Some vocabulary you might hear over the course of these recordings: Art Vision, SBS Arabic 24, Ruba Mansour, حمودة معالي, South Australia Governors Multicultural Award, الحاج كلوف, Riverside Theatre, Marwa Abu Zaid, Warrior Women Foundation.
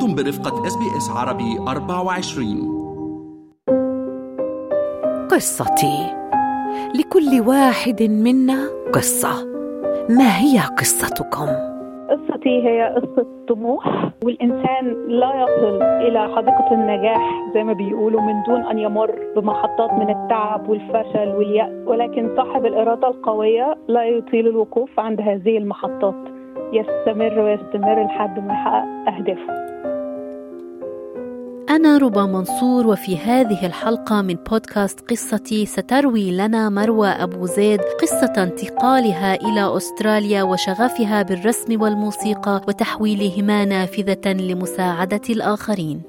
أنتم برفقة SBS عربي 24. قصتي. لكل واحد منا قصة. ما هي قصتكم؟ قصتي هي قصة طموح، والإنسان لا يصل إلى حديقة النجاح زي ما بيقولوا من دون أن يمر بمحطات من التعب والفشل واليأس، ولكن صاحب الإرادة القوية لا يطيل الوقوف عند هذه المحطات، يستمر ويستمر لحد ما يحقق أهدافه. أنا ربا منصور، وفي هذه الحلقة من بودكاست قصتي ستروي لنا مروى أبو زيد قصة انتقالها إلى أستراليا وشغفها بالرسم والموسيقى وتحويلهما نافذة لمساعدة الآخرين.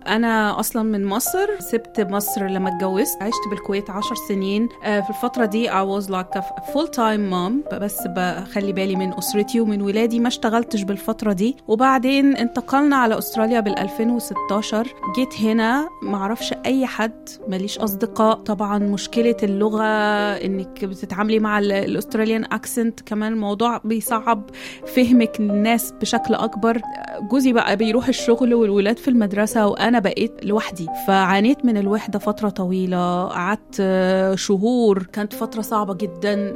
أنا أصلاً من مصر، سبت مصر لما اتجوزت، عشت بالكويت 10 سنين. في الفترة دي I was like a full-time mom، بس بخلي بالي من أسرتي ومن ولادي، ما اشتغلتش بالفترة دي. وبعدين انتقلنا على أستراليا بال2016، جيت هنا معرفش أي حد، ماليش أصدقاء، طبعاً مشكلة اللغة، إنك بتتعاملي مع الأستراليان أكسنت، كمان الموضوع بيصعب فهمك للناس بشكل أكبر. جوزي بقى بيروح الشغل والولاد في المدرسة، وأنا بقيت لوحدي، فعانيت من الوحدة فترة طويلة، قعدت شهور، كانت فترة صعبة جدا،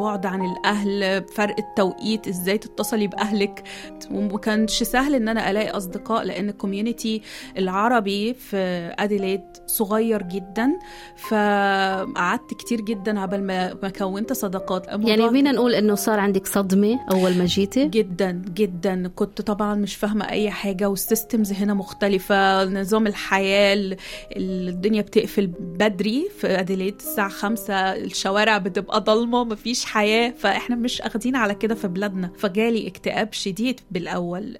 بعد عن الأهل، فرق التوقيت، إزاي تتصلي بأهلك، ومكانش سهل إن أنا ألاقي أصدقاء، لأن الكوميونيتي العربي في أديليد صغير جدا، فقعدت كتير جدا عبال ما كونت صداقات. يعني بينا نقول إنه صار عندك صدمة أول ما جيتي؟ جدا جدا، كنت طبعا مش فاهمة أي حاجة، والسيستمز هنا مختلفة، نظام الحياة، الدنيا بتقفل بدري في أديليد الساعة 5، الشوارع بتبقى ضلمة، مفيش حياة، فإحنا مش أخدين على كده في بلادنا. فجالي اكتئاب شديد بالأول،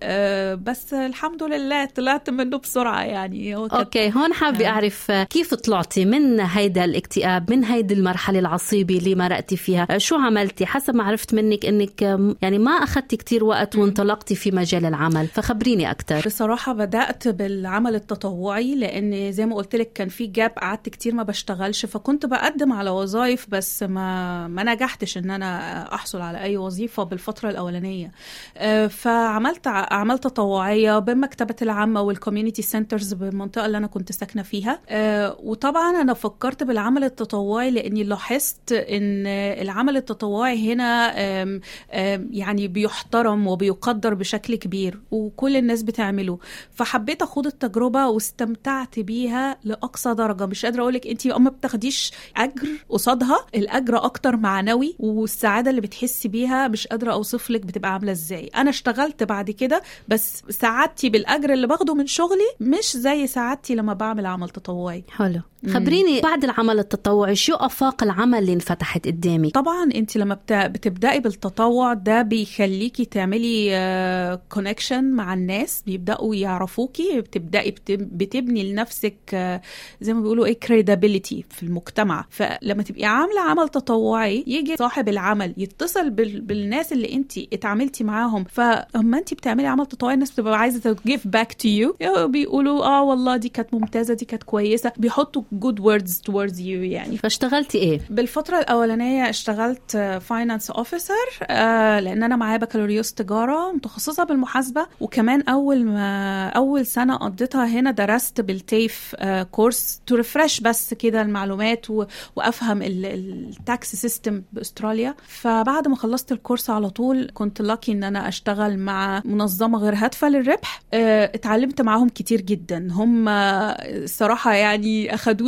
بس الحمد لله طلعت منه بسرعة. يعني أوكي، هون حابة أعرف كيف طلعتي من هيدا الاكتئاب، من هيدا المرحلة العصيبة اللي مرقتي فيها، شو عملتي؟ حسب ما عرفت منك إنك يعني ما أخدتي كتير وقت وانطلقتي في مجال العمل، فخبريني أكتر. بصراحة بدأت بالعمل التطوعي، لأن زي ما قلت لك كان في جاب، قعدت كتير ما بشتغلش، فكنت بقدم على وظائف بس ما نجحتش إن أنا أحصل على أي وظيفة بالفترة الأولانية. فعملت أعمال تطوعية بمكتبة العامة والكوميونيتي سنترز بالمنطقة اللي أنا كنت ساكنة فيها. وطبعا أنا فكرت بالعمل التطوعي لأني لاحظت إن العمل التطوعي هنا يعني بيحترم وبيقدر بشكل كبير، وكل الناس بتعمله، فحبيت أخوض التجربة واستمتعت بيها لأقصى درجة. مش قادرة أقولك أنتي ما بتاخديش أجر قصادها، الأجر أكتر معنوي، والسعادة اللي بتحسي بيها مش قادرة أوصفلك بتبقى عاملة إزاي. أنا اشتغلت بعد كده، بس سعادتي بالأجر اللي باخده من شغلي مش زي سعادتي لما بعمل عمل تطوعي. حلو، خبريني بعد العمل التطوعي شو أفاق العمل اللي انفتحت قدامي؟ طبعا أنت لما بتبدأي بالتطوع ده بيخليكي تعملي كونكشن مع الناس، بيبدأوا يعرفوكي، بتبدأي بتبني لنفسك زي ما بيقولوا credibility في المجتمع. فلما تبقي عاملة عمل تطوعي يجي صاحب العمل يتصل بالناس اللي انت اتعاملتي معاهم، فاما انت بتعملي عمل تطوعي الناس بتبقى عايزة give back to you، بيقولوا والله دي كانت ممتازة، دي كانت كويسة، بيحطوا good words towards you. يعني فاشتغلتي ايه؟ بالفترة الأولانية اشتغلت finance officer، لأن أنا معايا بكالوريوس تجارة متخصصة بالمحاسبة، وكمان أول سنة قضيتها هنا درست بالتيف كورس ترفرش بس كده المعلومات وأفهم التاكس سيستم بأستراليا. فبعد ما خلصت الكورس على طول كنت لاكي إن أنا أشتغل مع منظمة غير هادفة للربح، اتعلمت معهم كتير جدا، هم الصراحة يعني أخدوني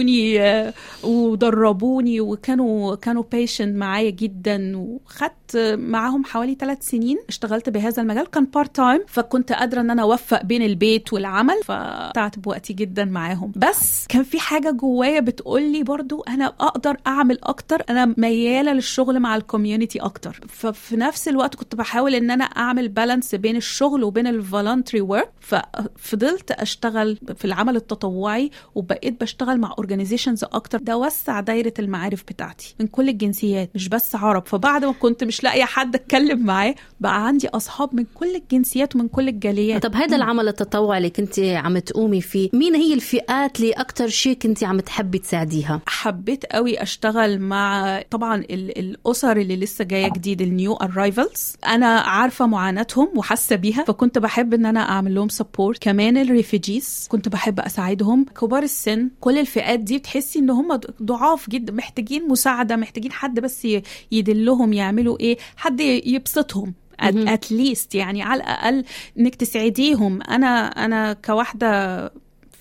ودربوني، وكانوا patient معايا جدا، وخدت معهم حوالي 3 سنين اشتغلت بهذا المجال. كان بارت تايم، فكنت قادرة إن أنا أوفق بين البيت والعمل، فاستمتعت بوقتي جدا معاهم. بس كان في حاجة جوايا بتقولي برضو أنا أقدر أعمل أكتر، أنا ميالة للشغل مع الكوميونيتي أكتر، ففي نفس الوقت كنت بحاول إن أنا أعمل بالانس بين الشغل وبين الفولنتري ورك. ففضلت أشتغل في العمل التطوعي، وبقيت بشتغل مع اورجانيزيشنز اكتر. ده وسع دايره المعارف بتاعتي من كل الجنسيات مش بس عرب. فبعد ما كنت مش لاقيه حد اتكلم معاه بقى عندي اصحاب من كل الجنسيات ومن كل الجاليات. طب هذا العمل التطوعي اللي كنت عم تقومي فيه، مين هي الفئات اللي اكتر شيء كنت عم تحبي تساعديها؟ حبيت قوي اشتغل مع طبعا الاسر اللي لسه جايه جديد، النيو ارايفلز، انا عارفه معاناتهم وحاسه بيها، فكنت بحب ان انا اعمل لهم سبورت. كمان الريفوجيز كنت بحب اساعدهم، كبار السن، كل الفئات دي بتحسي ان هم ضعاف جدا، محتاجين مساعده، محتاجين حد بس يدلهم يعملوا ايه، حد يبسطهم اتليست يعني على الاقل انك تسعديهم. انا كواحده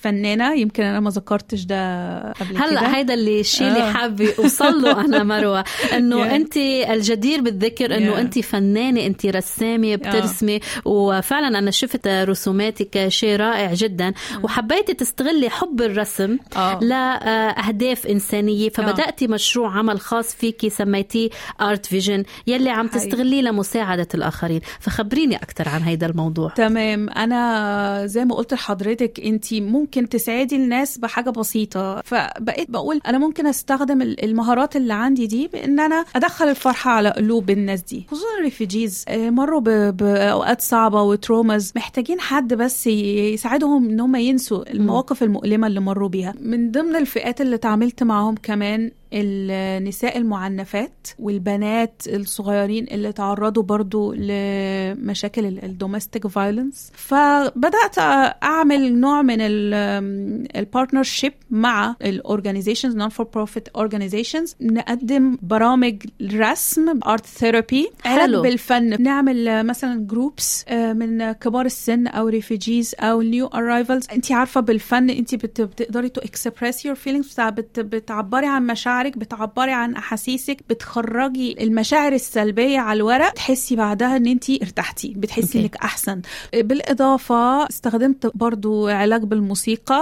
فنانة يمكن أنا ما ذكرتش ده قبل كده. هلأ هيدا اللي الشيء اللي حابة أوصل له أنا مروة، أنه أنت الجدير بالذكر أنه أنت فنانة، أنت رسامة، بترسمي، وفعلا أنا شفت رسوماتك شيء رائع جدا، وحبيت تستغلي حب الرسم لأهداف إنسانية، فبدأتي مشروع عمل خاص فيكي سميتيه Art Vision يلي عم تستغليه لمساعدة الآخرين. فخبريني أكتر عن هيدا الموضوع. تمام، أنا زي ما قلت لحضرتك أنت ممكن تساعدي الناس بحاجة بسيطة، فبقيت بقول أنا ممكن أستخدم المهارات اللي عندي دي بإن أنا أدخل الفرحة على قلوب الناس دي، خصوصا الريفوجيز مروا بأوقات صعبة وترومز، محتاجين حد بس يساعدهم إن هم ينسوا المواقف المؤلمة اللي مروا بيها. من ضمن الفئات اللي تعاملت معهم كمان النساء المعنفات والبنات الصغيرين اللي تعرضوا برضو لمشاكل الدوميستيك فايلنس، فبدأت أعمل نوع من البارتنرشيب مع الأورجانيزيشنز، نون فور بروفيت أورجانيزيشنز، نقدم برامج رسم، آرت ثيرابي، علاج بالفن، نعمل مثلا جروبس من كبار السن أو ريفوجيز أو نيو أرايفلز. أنت عارفة بالفن أنت بتقدري تو اكسبريس يور فيلينجز، بتعبري عن مشاعر، بتعبري عن أحاسيسك، بتخرجي المشاعر السلبية على الورق، تحسي بعدها أن أنتي ارتحتي، بتحسي أنك أحسن. بالإضافة استخدمت برضو علاج بالموسيقى،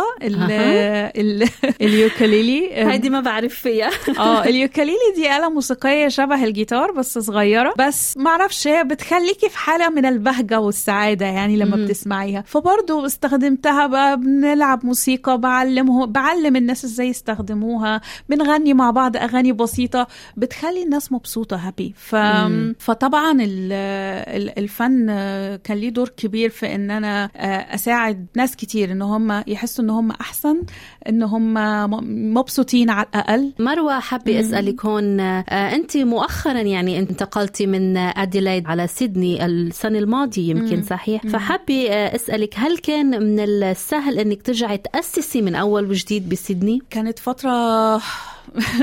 اليوكاليلي. هذه ما بعرف فيها. اليوكاليلي دي آلة موسيقية شبه الجيتار بس صغيرة، بس معرفش بتخليكي في حالة من البهجة والسعادة يعني لما بتسمعيها، فبرضو استخدمتها بقى، بنلعب موسيقى، بعلم الناس إزاي يستخدموها، بنغني مع بعض أغاني بسيطة بتخلي الناس مبسوطة، هابي. فطبعا الفن كان ليه دور كبير في إن أنا أساعد ناس كتير إن هم يحسوا إن هم أحسن، إن هم مبسوطين على الأقل. مروة، حابة أسألك هون، أنت مؤخرا يعني انتقلتي من أديلايد على سيدني السنة الماضية يمكن، صحيح؟ فحابة أسألك، هل كان من السهل إنك ترجعي تأسسي من أول وجديد بسيدني؟ كانت فترة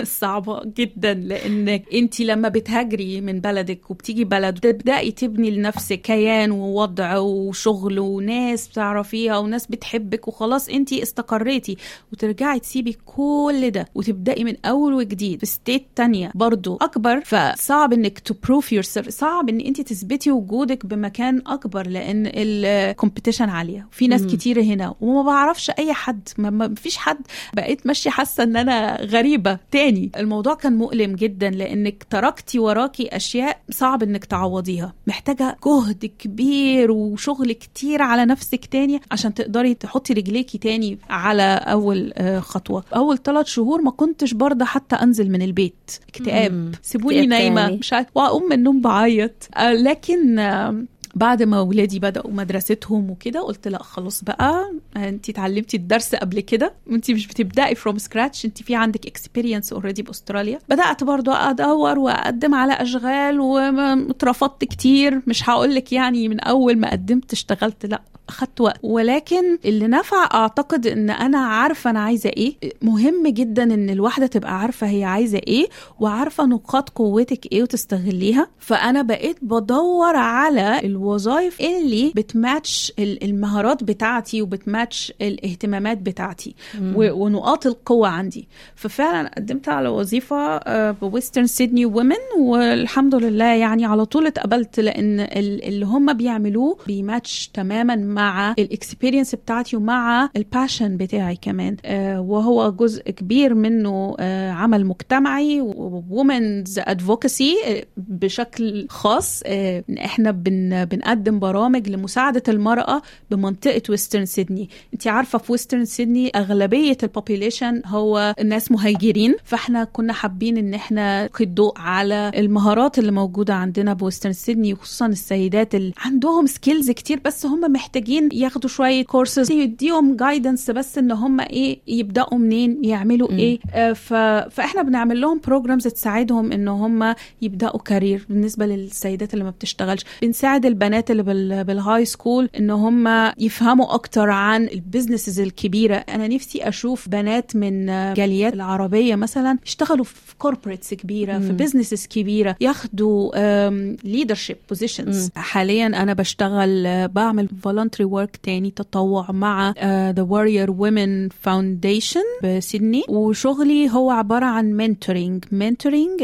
صعبة جدا، لأنك أنت لما بتهاجري من بلدك وبتيجي بلد تبدأي تبني لنفسك كيان ووضع وشغل وناس بتعرفيها وناس بتحبك، وخلاص أنت استقريتي، وترجعي تسيبي كل ده وتبدأي من أول وجديد في ستيت تانية برضو أكبر، فصعب أنك to prove yourself، صعب أن أنت تثبتي وجودك بمكان أكبر، لأن الكومبيتيشن عالية وفي ناس كتير هنا، وما بعرفش أي حد، ما فيش حد، بقيت ماشي حاسة أن أنا غريبة تاني. الموضوع كان مؤلم جدا، لأنك تركتي وراكي أشياء صعب أنك تعوضيها، محتاجة جهد كبير وشغل كتير على نفسك تاني عشان تقدري تحطي رجليكي تاني على أول خطوة. أول 3 شهور ما كنتش برضه حتى أنزل من البيت، اكتئاب، سيبوني نايمة، مش عارف، وأقوم من النوم بعيط. لكن بعد ما ولادي بدأوا مدرستهم وكده، قلت لا خلاص بقى، انتي تعلمتي الدرس قبل كده، انتي مش بتبدأي from scratch، انتي في عندك experience already بأستراليا. بدأت برضو أدور وأقدم على أشغال واترفضت كتير، مش هقولك يعني من أول ما قدمت اشتغلت، لا أخذت وقت. ولكن اللي نفع أعتقد إن أنا عارفة أنا عايزة إيه. مهم جدا إن الواحدة تبقى عارفة هي عايزة إيه، وعارفة نقاط قوتك إيه وتستغليها. فأنا بقيت بدور على الوظائف اللي بتماتش المهارات بتاعتي وبتماتش الاهتمامات بتاعتي ونقاط القوة عندي. ففعلا قدمت على وظيفة بويسترن سيدني وومن، والحمد لله يعني على طول اتقبلت، لأن اللي هم بيعملوه بيماتش تماما مع الاكسبيرينس بتاعتي ومع الباشن بتاعي كمان، وهو جزء كبير منه عمل مجتمعي وومنز ادفوكسي بشكل خاص. احنا بنقدم برامج لمساعدة المرأة بمنطقة ويسترن سيدني. انت عارفة في ويسترن سيدني اغلبية البوبيليشن هو الناس مهاجرين، فاحنا كنا حابين ان احنا نلقي الضوء على المهارات اللي موجودة عندنا بويسترن سيدني، وخصوصا السيدات اللي عندهم سكيلز كتير بس هم محتاجين ياخدوا شوية كورسز يديهم جايدنس بس ان هم ايه يبدأوا منين يعملوا ايه. فاحنا بنعمل لهم بروجرامز تساعدهم ان هم يبدأوا كارير. بالنسبة للسيدات اللي ما بتشتغلش بنساعد البنات اللي بالهاي سكول ان هم يفهموا اكتر عن البيزنسز الكبيرة. انا نفسي اشوف بنات من جاليات العربية مثلا يشتغلوا في كوربريتس كبيرة، في بيزنسز كبيرة، ياخدوا leadership positions. حاليا انا بشتغل بعمل voluntary work تاني تطوع مع the Warrior Women Foundation بسيدني، وشغلي هو عبارة عن mentoring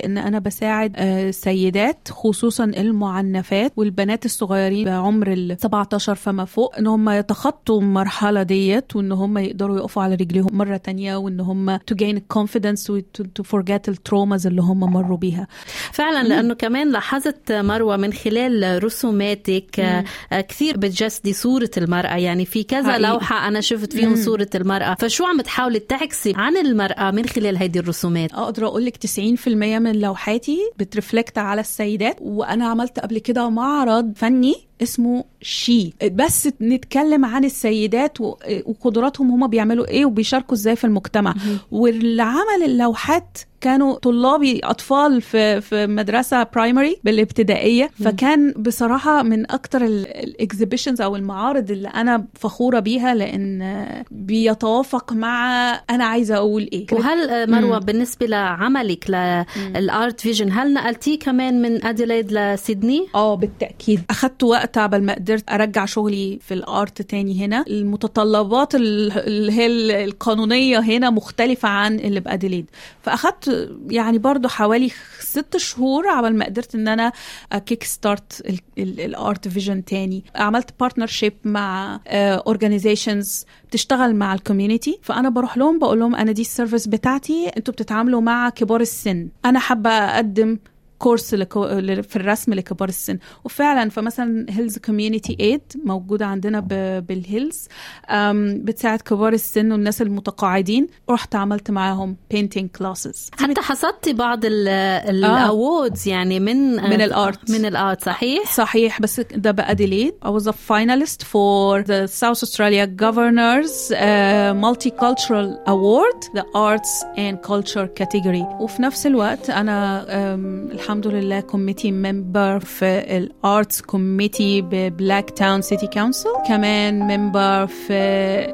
ان انا بساعد سيدات خصوصا المعنفات والبنات الصغيرين بعمر ال 17 فما فوق ان هم يتخطوا المرحلة ديت وان هم يقدروا يقفوا على رجليهم مرة تانية، وان هم to gain confidence و to forget the traumas اللي هم مروا بيها فعلا. لانه كمان لاحظت مروة من خلال رسوماتك كثير بتجسدي صورة المرأة، يعني في كذا حقيقي. لوحة انا شفت فيهم صورة المرأة، فشو عم تحاولي تعكسي عن المرأة من خلال هذه الرسومات؟ اقدر اقول لك 90% من لوحاتي بترفلكت على السيدات. وانا عملت قبل كده معرض فني اسمه شي بس نتكلم عن السيدات وقدراتهم، هما بيعملوا ايه وبيشاركوا ازاي في المجتمع. والعمل اللوحات كانوا طلابي أطفال في مدرسة برايمري بالابتدائية، فكان بصراحة من أكتر الإكزيبيشنز أو المعارض اللي أنا فخورة بيها لأن بيتوافق مع أنا عايزة أقول إيه. وهل مروة بالنسبة لعملك للآرت فيجن هل نقلتيه كمان من أديلايد لسيدني؟ بالتأكيد أخدت وقت قبل ما قدرت أرجع شغلي في الآرت تاني هنا. المتطلبات اللي هي القانونية هنا مختلفة عن اللي بأديلايد، فأخدت يعني برضو حوالي 6 شهور عبل ما قدرت ان انا كيك ستارت الارت فيجن تاني. عملت بارتنرشيب مع اورجانيزيشنز بتشتغل مع الكوميونتي، فانا بروح لهم بقول لهم انا دي السيرفيس بتاعتي، انتوا بتتعاملوا مع كبار السن، انا حابه اقدم كورس في الرسم لكبار السن. وفعلا فمثلا هيلز كوميونتي ايد موجودة عندنا بالهيلز بتساعد كبار السن والناس المتقاعدين، رحت عملت معاهم painting classes. حتى حصدت بعض الأوودز يعني من الارت صحيح بس ده بأديلايد. I was a finalist for the South Australia Governors Multicultural Award the Arts and Culture category. وفي نفس الوقت أنا الحمد لله كوميتي ممبر في الارتس كوميتي ببلاك تاون سيتي كونسل، كمان ممبر في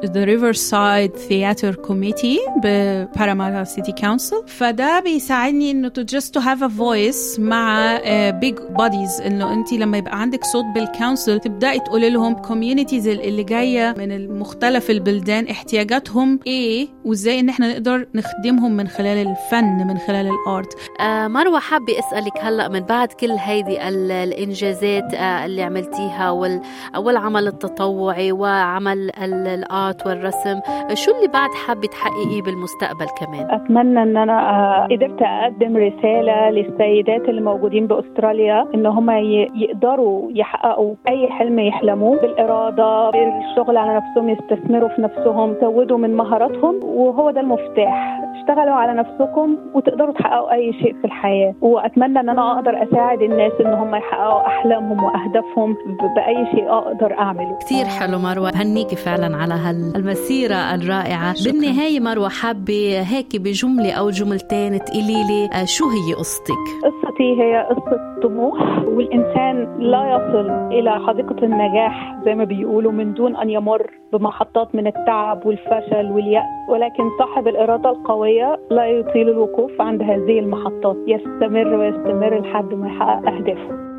ذا ريفرسايد ثياتر كوميتي بباراماتا سيتي كونسل. فده بيساعدني انه just to have a voice مع big bodies، انه انت لما يبقى عندك صوت بالكونسل تبداي تقولي لهم كوميونيتيز اللي جايه من مختلف البلدان احتياجاتهم ايه وازاي ان احنا نقدر نخدمهم من خلال الفن من خلال الارت. مروة حابه أسألك هلأ من بعد كل هذه الإنجازات اللي عملتيها والعمل التطوعي وعمل الآرت والرسم، شو اللي بعد حابة تحققيه بالمستقبل كمان؟ أتمنى أن أنا قدرت أقدم رسالة للسيدات اللي موجودين بأستراليا إن هم يقدروا يحققوا أي حلم يحلموه بالإرادة، بالشغل على نفسهم، يستثمروا في نفسهم، يزودوا من مهاراتهم، وهو ده المفتاح. اشتغلوا على نفسكم وتقدروا تحققوا أي شيء في الحياة. أتمنى أن أنا أقدر أساعد الناس إن هم يحققوا أحلامهم وأهدافهم بأي شيء أقدر أعمله. كتير حلو مروة، هنيكي فعلا على هالمسيرة الرائعة. شكرا. بالنهاية مروة حابة هيك بجملة أو جملتين تقليلي شو هي قصتك؟ قصتي هي قصة طموح، والإنسان لا يصل إلى حديقة النجاح زي ما بيقولوا من دون أن يمر بمحطات من التعب والفشل واليأس، ولكن صاحب الإرادة القوية لا يطيل الوقوف عند هذه المحطات، يستمر ويستمر لحد ما يحقق أهدافه.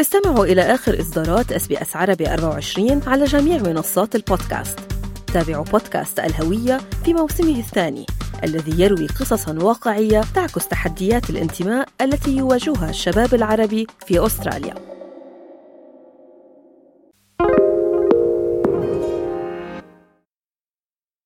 استمعوا إلى آخر إصدارات SBS عربي 24 على جميع منصات البودكاست. تابعوا بودكاست الهوية في موسمه الثاني الذي يروي قصصاً واقعية تعكس تحديات الانتماء التي يواجهها الشباب العربي في أستراليا.